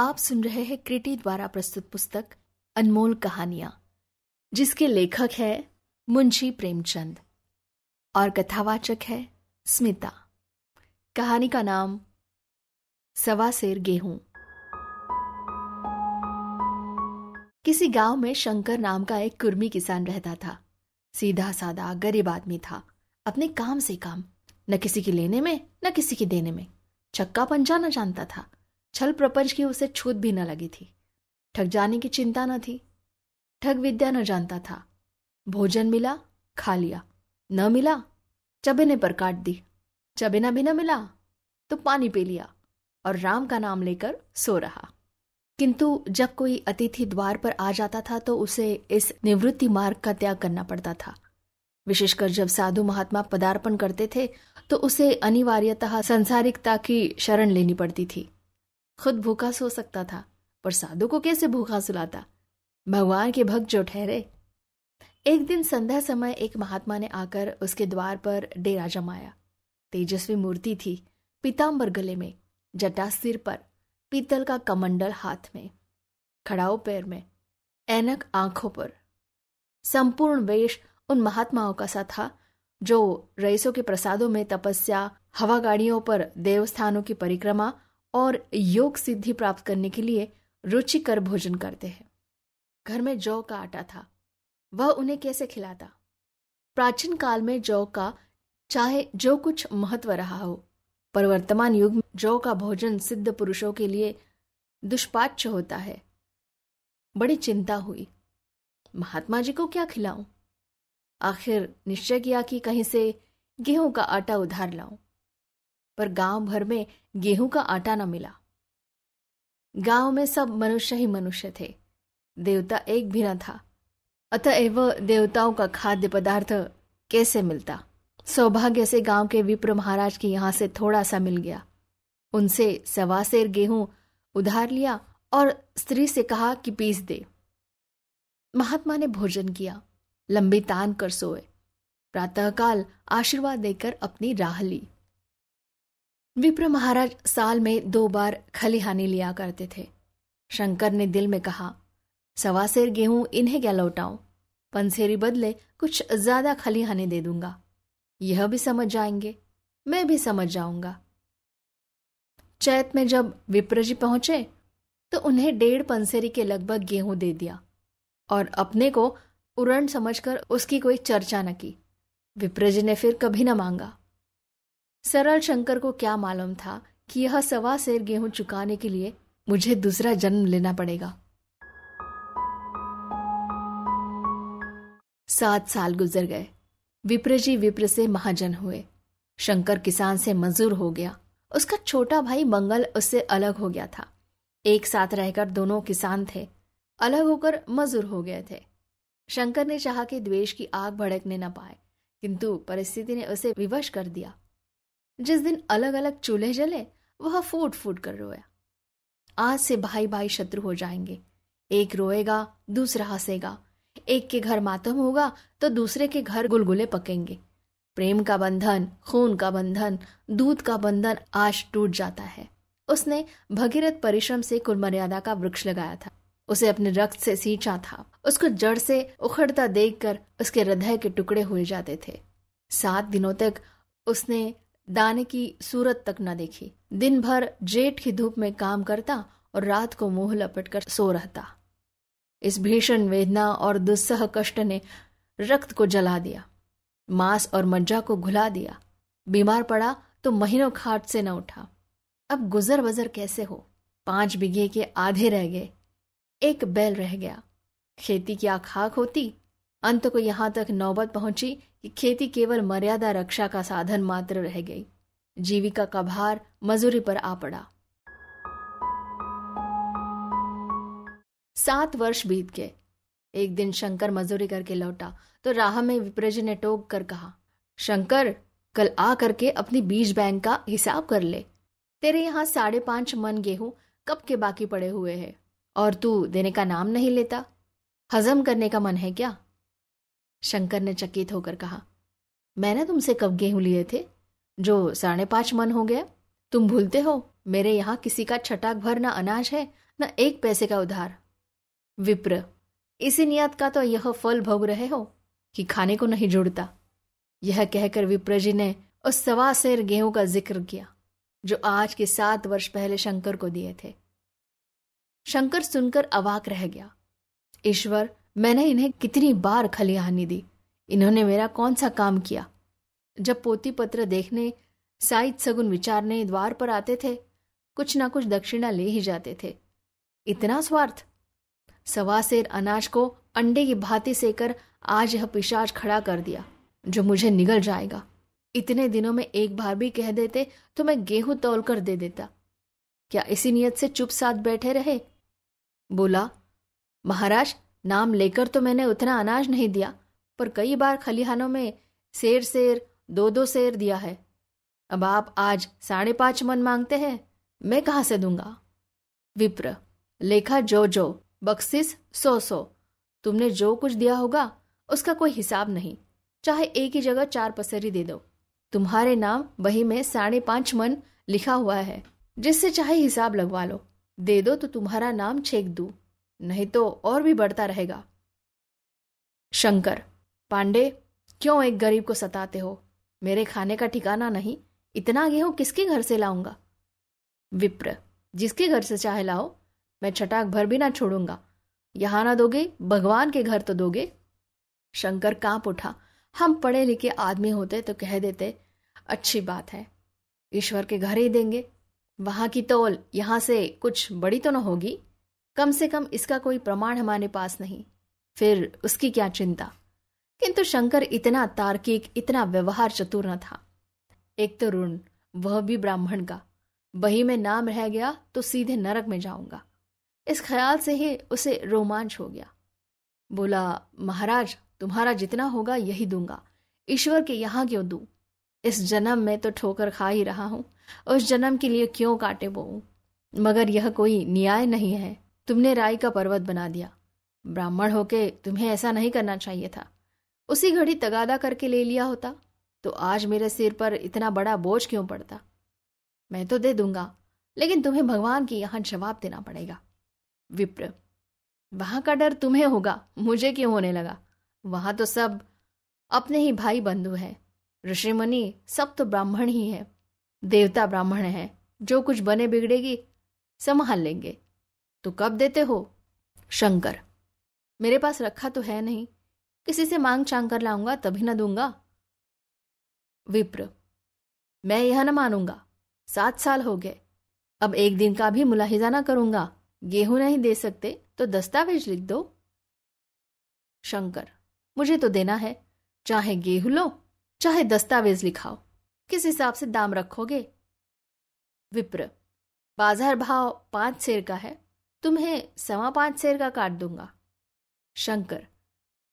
आप सुन रहे हैं कृति द्वारा प्रस्तुत पुस्तक अनमोल कहानिया, जिसके लेखक है मुंशी प्रेमचंद और कथावाचक है स्मिता। कहानी का नाम सवासेर गेहूं। किसी गांव में शंकर नाम का एक कुर्मी किसान रहता था। सीधा सादा गरीब आदमी था, अपने काम से काम, न किसी की लेने में न किसी की देने में। छक्का पंचा न जानता था, छल प्रपंच की उसे छूत भी न लगी थी, ठग जाने की चिंता न थी, ठग विद्या न जानता था। भोजन मिला खा लिया, न मिला चबेने पर काट दी, चबेना भी न मिला तो पानी पी लिया और राम का नाम लेकर सो रहा। किंतु जब कोई अतिथि द्वार पर आ जाता था तो उसे इस निवृत्ति मार्ग का त्याग करना पड़ता था। विशेषकर जब साधु महात्मा पदार्पण करते थे तो उसे अनिवार्यतः संसारिकता की शरण लेनी पड़ती थी। खुद भूखा सो सकता था, पर साधु को कैसे भूखा सुलाता। भगवान के भक्त जो ठहरे। एक दिन संध्या समय एक महात्मा ने आकर उसके द्वार पर डेरा जमाया। तेजस्वी मूर्ति थी, पीतांबर गले में, जटा सिर पर, पीतल का कमंडल हाथ में, खड़ाऊ पैर में, ऐनक आंखों पर। संपूर्ण वेश उन महात्माओं का सा था जो रईसों के प्रसादों में तपस्या, हवा गाड़ियों पर देवस्थानों की परिक्रमा और योग सिद्धि प्राप्त करने के लिए रुचिकर भोजन करते हैं। घर में जौ का आटा था, वह उन्हें कैसे खिलाता। प्राचीन काल में जौ का चाहे जो कुछ महत्व रहा हो, पर वर्तमान युग में जौ का भोजन सिद्ध पुरुषों के लिए दुष्पाच्य होता है। बड़ी चिंता हुई, महात्मा जी को क्या खिलाऊं। आखिर निश्चय किया कि कहीं से गेहूं का आटा उधार लाऊं, पर गांव भर में गेहूं का आटा न मिला। गांव में सब मनुष्य ही मनुष्य थे, देवता एक भी न था, अतएव देवताओं का खाद्य पदार्थ कैसे मिलता। सौभाग्य से गांव के विप्र महाराज के यहां से थोड़ा सा मिल गया। उनसे सवासेर गेहूं उधार लिया और स्त्री से कहा कि पीस दे। महात्मा ने भोजन किया, लंबी तान कर सोए। प्रातःकाल आशीर्वाद देकर अपनी राह ली। विप्र महाराज साल में 2 बार खलिहानी लिया करते थे। शंकर ने दिल में कहा, सवासेर गेहूं इन्हें क्या लौटाऊं, पंसेरी बदले कुछ ज्यादा खलिहानी दे दूंगा। यह भी समझ जाएंगे, मैं भी समझ जाऊंगा। चैत में जब विप्र जी पहुंचे तो उन्हें 1.5 पंसेरी के लगभग गेहूं दे दिया और अपने को उरण समझकर उसकी कोई चर्चा न की। विप्र जी ने फिर कभी न मांगा। सरल शंकर को क्या मालूम था कि यह 1.25 सेर गेहूं चुकाने के लिए मुझे दूसरा जन्म लेना पड़ेगा। 7 साल गुजर गए। विप्र जी विप्र से महाजन हुए। शंकर किसान से मजदूर हो गया। उसका छोटा भाई मंगल उससे अलग हो गया था। एक साथ रहकर दोनों किसान थे, अलग होकर मजदूर हो गए थे। शंकर ने चाहा कि द्वेष की आग भड़कने न पाए, किंतु परिस्थिति ने उसे विवश कर दिया। जिस दिन अलग अलग चूल्हे जले, वह फूट फूट कर रोया। आज से भाई भाई शत्रु हो जाएंगे। एक रोएगा, दूसरा हंसेगा। एक के घर मातम होगा तो दूसरे के घर गुलगुले पकेंगे। प्रेम का बंधन, खून का बंधन, दूध का बंधन आज टूट जाता है। उसने भगीरथ परिश्रम से कुलमर्यादा का वृक्ष लगाया था, उसे अपने रक्त से सींचा था। उसको जड़ से उखड़ता देखकर उसके हृदय के टुकड़े हुए जाते थे। 7 दिनों तक उसने दाने की सूरत तक न देखी। दिन भर जेठ की धूप में काम करता और रात को मुंह लपेटकर सो रहता। इस भीषण वेदना और दुस्सह कष्ट ने रक्त को जला दिया, मांस और मज्जा को घुला दिया। बीमार पड़ा तो महीनों खाट से न उठा। अब गुजर बजर कैसे हो। 5 बीघे के आधे रह गए, 1 बैल रह गया। खेती क्या खाक होती। अंत को यहां तक नौबत पहुंची कि खेती केवल मर्यादा रक्षा का साधन मात्र रह गई। जीविका का भार मजूरी पर आ पड़ा। 7 वर्ष बीत गए। एक दिन शंकर मजूरी करके लौटा तो राह में विप्रजी ने टोक कर कहा, शंकर, कल आ करके अपनी बीज बैंक का हिसाब कर ले। तेरे यहाँ 5.5 मन गेहूं कब के बाकी पड़े हुए हैं और तू देने का नाम नहीं लेता। हजम करने का मन है क्या। शंकर ने चकित होकर कहा, मैंने तुमसे कब गेहूं लिए थे जो 5.5 मन हो गया। तुम भूलते हो, मेरे यहाँ किसी का छटाक भर न अनाज है न एक पैसे का उधार। विप्र, इसी नियत का तो यह फल भोग रहे हो कि खाने को नहीं जुड़ता। यह कहकर विप्र जी ने उस सवासेर गेहूं का जिक्र किया जो आज के 7 वर्ष पहले शंकर को दिए थे। शंकर सुनकर अवाक रह गया। ईश्वर, मैंने इन्हें कितनी बार खलिहानी दी, इन्होंने मेरा कौन सा काम किया। जब पोती पत्र देखने, साइज सगुन विचारने द्वार पर आते थे, कुछ ना कुछ दक्षिणा ले ही जाते थे। इतना स्वार्थ। सवासेर अनाज को अंडे की भांति सेकर आज यह पिशाच खड़ा कर दिया जो मुझे निगल जाएगा। इतने दिनों में एक बार भी कह देते तो मैं गेहूं तौल कर दे देता। क्या इसी नियत से चुप साथ बैठे रहे? बोला, महाराज, नाम लेकर तो मैंने उतना अनाज नहीं दिया, पर कई बार खलिहानों में सेर सेर, 2-2 सेर दिया है। अब आप आज 5.5 मन मांगते हैं, मैं कहाँ से दूंगा। विप्र, लेखा जो जो, बख्शिश 100-100। तुमने जो कुछ दिया होगा उसका कोई हिसाब नहीं, चाहे एक ही जगह 4 पसेरी दे दो। तुम्हारे नाम वही में 5.5 मन लिखा हुआ है, जिससे चाहे हिसाब लगवा लो। दे दो तो तुम्हारा नाम छेक दूं, नहीं तो और भी बढ़ता रहेगा। शंकर, पांडे, क्यों एक गरीब को सताते हो? मेरे खाने का ठिकाना नहीं, इतना गेहूं किसके घर से लाऊंगा। विप्र, जिसके घर से चाहे लाओ, मैं छटाक भर भी ना छोड़ूंगा। यहां ना दोगे, भगवान के घर तो दोगे। शंकर कांप उठा। हम पढ़े लिखे आदमी होते तो कह देते, अच्छी बात है, ईश्वर के घर ही देंगे। वहां की तौल यहां से कुछ बड़ी तो न होगी, कम से कम इसका कोई प्रमाण हमारे पास नहीं, फिर उसकी क्या चिंता। किंतु शंकर इतना तार्किक, इतना व्यवहार चतुर न था। एक तो ऋण, वह भी ब्राह्मण का। बही में नाम रह गया तो सीधे नरक में जाऊंगा, इस ख्याल से ही उसे रोमांच हो गया। बोला, महाराज, तुम्हारा जितना होगा यही दूंगा, ईश्वर के यहाँ क्यों दूं। इस जन्म में तो ठोकर खा ही रहा हूं, उस जन्म के लिए क्यों काटे बोऊं। मगर यह कोई न्याय नहीं है, तुमने राई का पर्वत बना दिया। ब्राह्मण होके तुम्हें ऐसा नहीं करना चाहिए था, उसी घड़ी तगादा करके ले लिया होता तो आज मेरे सिर पर इतना बड़ा बोझ क्यों पड़ता। मैं तो दे दूंगा, लेकिन तुम्हें भगवान के यहाँ जवाब देना पड़ेगा। विप्र, वहां का डर तुम्हें होगा, मुझे क्यों होने लगा। वहां तो सब अपने ही भाई बंधु हैं, ऋषिमुनि सब तो ब्राह्मण ही है, देवता ब्राह्मण है। जो कुछ बने बिगड़ेगी संभाल लेंगे। तो कब देते हो? शंकर, मेरे पास रखा तो है नहीं, किसी से मांग चांग कर लाऊंगा तभी ना दूंगा। विप्र, मैं यह न मानूंगा, 7 साल हो गए, अब एक दिन का भी मुलाहिजा ना करूंगा। गेहूं नहीं दे सकते तो दस्तावेज लिख दो। शंकर, मुझे तो देना है, चाहे गेहूं लो चाहे दस्तावेज लिखाओ, किस हिसाब से दाम रखोगे। विप्र, बाजार भाव 5 सेर का है, तुम्हें 5.25 सेर का काट दूंगा। शंकर,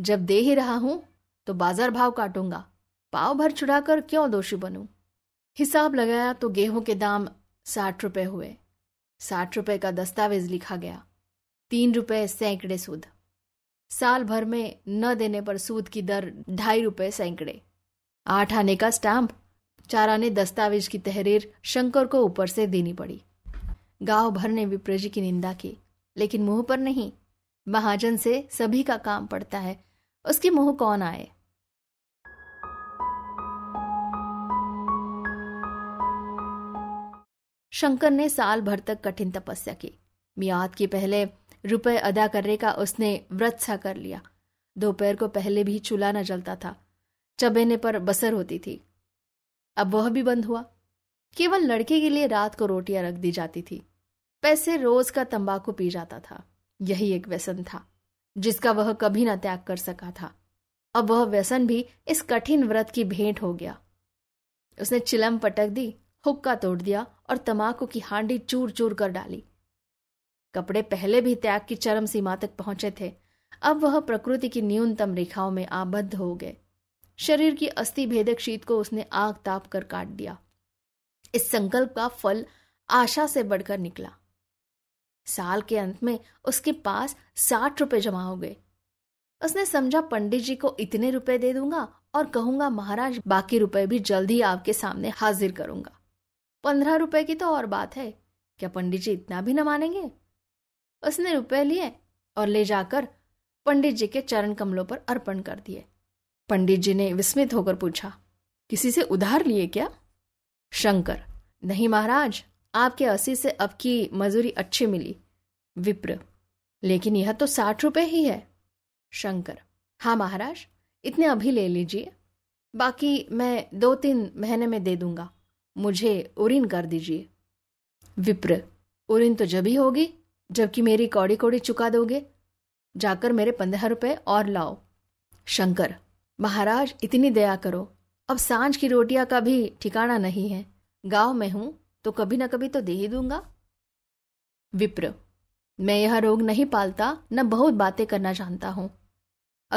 जब दे ही रहा हूं तो बाजार भाव काटूंगा, पाव भर छुड़ाकर क्यों दोषी बनूं। हिसाब लगाया तो गेहूं के दाम 60 रुपये हुए। 60 रुपये का दस्तावेज लिखा गया, 3 रुपये सैकड़े सूद। साल भर में न देने पर सूद की दर 2.5 रुपये सैकड़े। 8 आने का स्टाम्प, 4 आने दस्तावेज की तहरीर शंकर को ऊपर से देनी पड़ी। गांव भर ने विप्र जी की निंदा की, लेकिन मुंह पर नहीं। महाजन से सभी का काम पड़ता है, उसके मुंह कौन आए। शंकर ने साल भर तक कठिन तपस्या की। मियाद के पहले रुपए अदा करने का उसने व्रत सा कर लिया। दोपहर को पहले भी चूल्हा न जलता था, चबेने पर बसर होती थी। अब वह भी बंद हुआ। केवल लड़के के लिए रात को रोटियां रख दी जाती थी। पैसे रोज का तंबाकू पी जाता था। यही एक व्यसन था जिसका वह कभी न त्याग कर सका था। अब वह व्यसन भी इस कठिन व्रत की भेंट हो गया। उसने चिलम पटक दी, हुक्का तोड़ दिया और तंबाकू की हांडी चूर चूर कर डाली। कपड़े पहले भी त्याग की चरम सीमा तक पहुंचे थे, अब वह प्रकृति की न्यूनतम रेखाओं में आबद्ध हो गए। शरीर की अस्थि भेदक शीत को उसने आग ताप कर काट दिया। इस संकल्प का फल आशा से बढ़कर निकला। साल के अंत में उसके पास 60 रुपये जमा हो गए। उसने समझा पंडित जी को इतने रुपए दे दूंगा और कहूंगा, महाराज, बाकी रुपए भी जल्द ही आपके सामने हाजिर करूंगा। 15 रुपए की तो और बात है, क्या पंडित जी इतना भी न मानेंगे? उसने रुपए लिए और ले जाकर पंडित जी के चरण कमलों पर अर्पण कर दिए। पंडित जी ने विस्मित होकर पूछा, किसी से उधार लिए क्या? शंकर, नहीं महाराज, आपके 80 से अब की मजूरी अच्छी मिली। विप्र, लेकिन यह तो 60 रुपये ही है। शंकर, हाँ महाराज, इतने अभी ले लीजिए, बाकी मैं 2-3 महीने में दे दूंगा। मुझे उरीन कर दीजिए। विप्र, उरीन तो जब ही होगी जबकि मेरी कौड़ी कौड़ी चुका दोगे। जाकर मेरे 15 रुपये और लाओ। शंकर, महाराज इतनी दया करो, अब सांझ की रोटियां का भी ठिकाना नहीं है। गांव में हूं तो कभी न कभी तो दे ही दूंगा। विप्र, मैं यह रोग नहीं पालता, न बहुत बातें करना जानता हूं।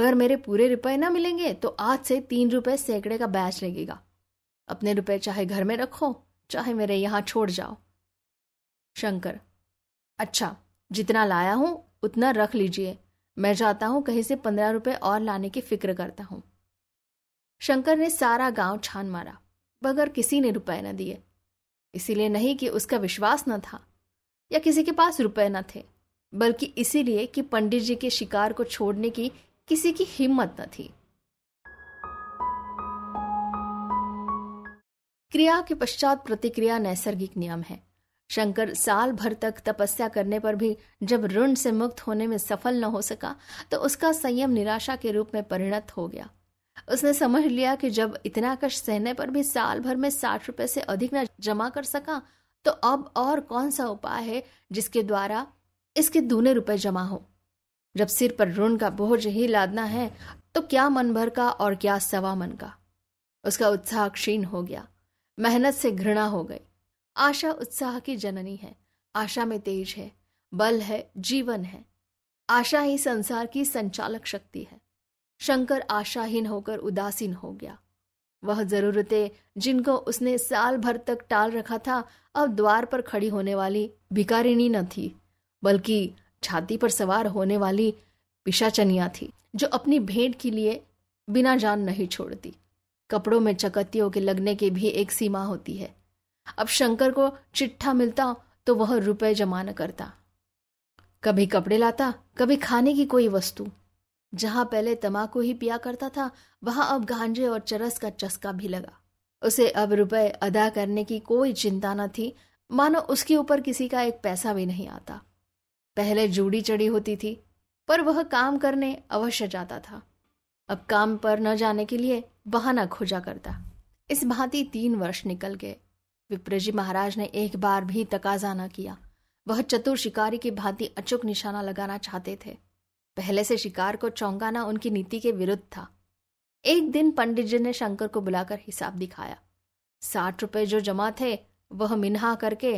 अगर मेरे पूरे रुपए न मिलेंगे तो आज से 3 रुपये सैकड़े का ब्याज लगेगा। अपने रुपए चाहे घर में रखो, चाहे मेरे यहाँ छोड़ जाओ। शंकर, अच्छा, जितना लाया हूं उतना रख लीजिए, मैं जाता हूं कहीं से 15 रुपये और लाने की फिक्र करता हूं। शंकर ने सारा गांव छान मारा, मगर किसी ने रुपए न दिए। इसीलिए नहीं कि उसका विश्वास न था या किसी के पास रुपए न थे, बल्कि इसीलिए कि पंडित जी के शिकार को छोड़ने की किसी की हिम्मत न थी। क्रिया के पश्चात प्रतिक्रिया नैसर्गिक नियम है। शंकर साल भर तक तपस्या करने पर भी जब ऋण से मुक्त होने में सफल न हो सका तो उसका संयम निराशा के रूप में परिणत हो गया। उसने समझ लिया कि जब इतना कष्ट सहने पर भी साल भर में 60 रुपये से अधिक न जमा कर सका तो अब और कौन सा उपाय है जिसके द्वारा इसके दूने रुपए जमा हो। जब सिर पर ऋण का बोझ ही लादना है तो क्या मन भर का और क्या सवा मन का। उसका उत्साह क्षीण हो गया, मेहनत से घृणा हो गई। आशा उत्साह की जननी है, आशा में तेज है, बल है, जीवन है। आशा ही संसार की संचालक शक्ति है। शंकर आशाहीन होकर उदासीन हो गया। वह जरूरतें जिनको उसने साल भर तक टाल रखा था अब द्वार पर खड़ी होने वाली भिखारिणी न थी, बल्कि छाती पर सवार होने वाली पिशाचनिया थी, जो अपनी भेंट के लिए बिना जान नहीं छोड़ती। कपड़ों में चकत्तियों के लगने की भी एक सीमा होती है। अब शंकर को चिट्ठा मिलता तो वह रुपए जमा न करता, कभी कपड़े लाता, कभी खाने की कोई वस्तु। जहां पहले तमाकू ही पिया करता था वहां अब गांजे और चरस का चस्का भी लगा। उसे अब रुपए अदा करने की कोई चिंता न थी, मानो उसके ऊपर किसी का एक पैसा भी नहीं आता। पहले जूड़ी चढ़ी होती थी, पर वह काम करने अवश्य जाता था। अब काम पर न जाने के लिए बहाना खोजा करता। इस भांति 3 वर्ष निकल गए। विप्रजी महाराज ने एक बार भी तकाजा न किया। वह चतुर शिकारी की भांति अचूक निशाना लगाना चाहते थे। पहले से शिकार को चौंकाना उनकी नीति के विरुद्ध था। एक दिन पंडित जी ने शंकर को बुलाकर हिसाब दिखाया। 60 रुपये जो जमा थे वह मिन्हा करके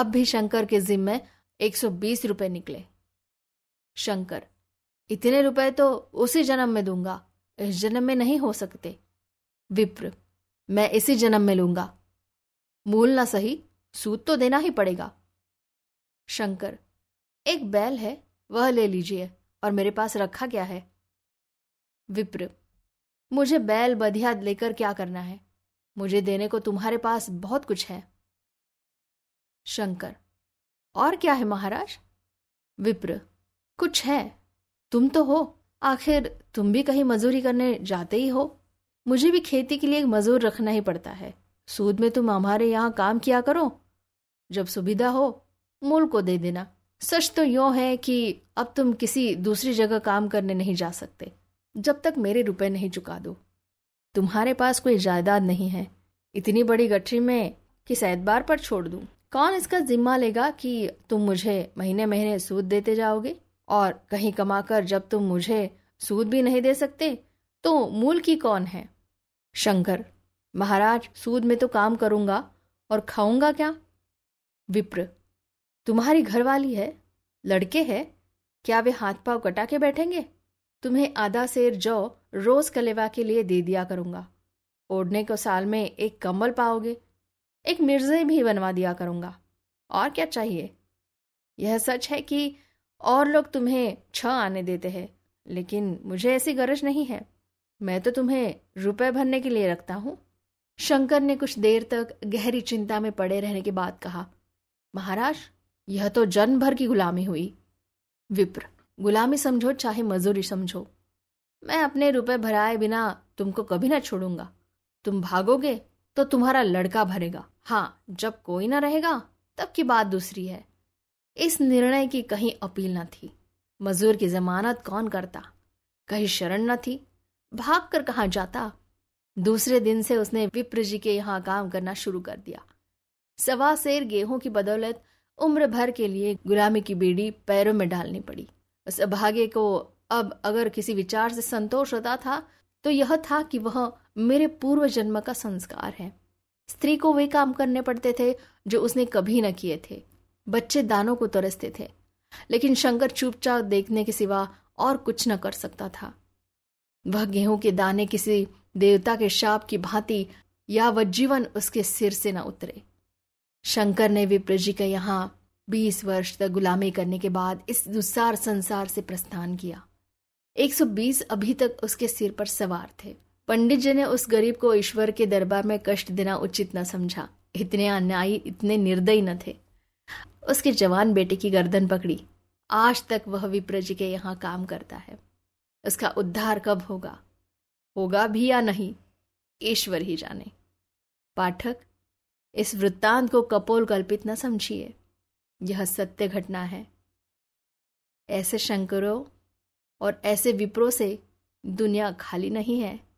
अब भी शंकर के जिम्मे 120 रुपये निकले। शंकर, इतने रुपए तो उसी जन्म में दूंगा, इस जन्म में नहीं हो सकते। विप्र, मैं इसी जन्म में लूंगा, मूल ना सही सूद तो देना ही पड़ेगा। शंकर, एक बैल है वह ले लीजिए, और मेरे पास रखा क्या है। विप्र, मुझे बैल बधिया लेकर क्या करना है, मुझे देने को तुम्हारे पास बहुत कुछ है। शंकर, और क्या है महाराज। विप्र, कुछ है, तुम तो हो, आखिर तुम भी कहीं मजूरी करने जाते ही हो। मुझे भी खेती के लिए एक मजूर रखना ही पड़ता है। सूद में तुम हमारे यहाँ काम किया करो, जब सुविधा हो मूल को दे देना। सच तो यों है कि अब तुम किसी दूसरी जगह काम करने नहीं जा सकते जब तक मेरे रुपए नहीं चुका दो। तुम्हारे पास कोई जायदाद नहीं है इतनी बड़ी गठरी में कि सैदबार पर छोड़ दूं। कौन इसका जिम्मा लेगा कि तुम मुझे महीने महीने सूद देते जाओगे, और कहीं कमाकर जब तुम मुझे सूद भी नहीं दे सकते तो मूल की कौन है। शंकर, महाराज सूद में तो काम करूंगा और खाऊंगा क्या। विप्र, तुम्हारी घरवाली है, लड़के हैं, क्या वे हाथ पांव कटा के बैठेंगे। तुम्हें आधा सेर जौ रोज कलेवा के लिए दे दिया करूंगा, ओढ़ने को साल में एक कंबल पाओगे, एक मिर्जे भी बनवा दिया करूंगा, और क्या चाहिए। यह सच है कि और लोग तुम्हें 6 आने देते हैं, लेकिन मुझे ऐसी गरज नहीं है, मैं तो तुम्हें रुपए भरने के लिए रखता हूं। शंकर ने कुछ देर तक गहरी चिंता में पड़े रहने के बाद कहा, महाराज, यह तो जन्म भर की गुलामी हुई। विप्र, गुलामी समझो चाहे मजदूरी समझो, मैं अपने रुपए भराए बिना तुमको कभी ना छोड़ूंगा। तुम भागोगे तो तुम्हारा लड़का भरेगा। हाँ, जब कोई ना रहेगा तब की बात दूसरी है। इस निर्णय की कहीं अपील न थी। मजदूर की जमानत कौन करता, कहीं शरण न थी, भाग कर कहाँ जाता। दूसरे दिन से उसने विप्र जी के यहाँ काम करना शुरू कर दिया। सवासेर गेहूं की बदौलत उम्र भर के लिए गुलामी की बीड़ी पैरों में डालनी पड़ी। उस अभागे को अब अगर किसी विचार से संतोष होता था तो यह था कि वह मेरे पूर्व जन्म का संस्कार है। स्त्री को वे काम करने पड़ते थे जो उसने कभी न किए थे। बच्चे दानों को तरसते थे, लेकिन शंकर चुपचाप देखने के सिवा और कुछ न कर सकता था। वह गेहूं के दाने किसी देवता के शाप की भांति यावज्जीवन उसके सिर से न उतरे। शंकर ने विप्र जी के यहाँ 20 वर्ष तक गुलामी करने के बाद इस दुस्सार संसार से प्रस्थान किया। 120 अभी तक उसके सिर पर सवार थे। पंडित जी ने उस गरीब को ईश्वर के दरबार में कष्ट देना उचित न समझा। इतने अन्यायी, इतने निर्दयी न थे। उसके जवान बेटे की गर्दन पकड़ी। आज तक वह विप्र जी के यहाँ काम करता है। उसका उद्धार कब होगा, होगा भी या नहीं, ईश्वर ही जाने। पाठक, इस वृत्तांत को कपोल कल्पित न समझिए, यह सत्य घटना है। ऐसे शंकरों और ऐसे विप्रों से दुनिया खाली नहीं है।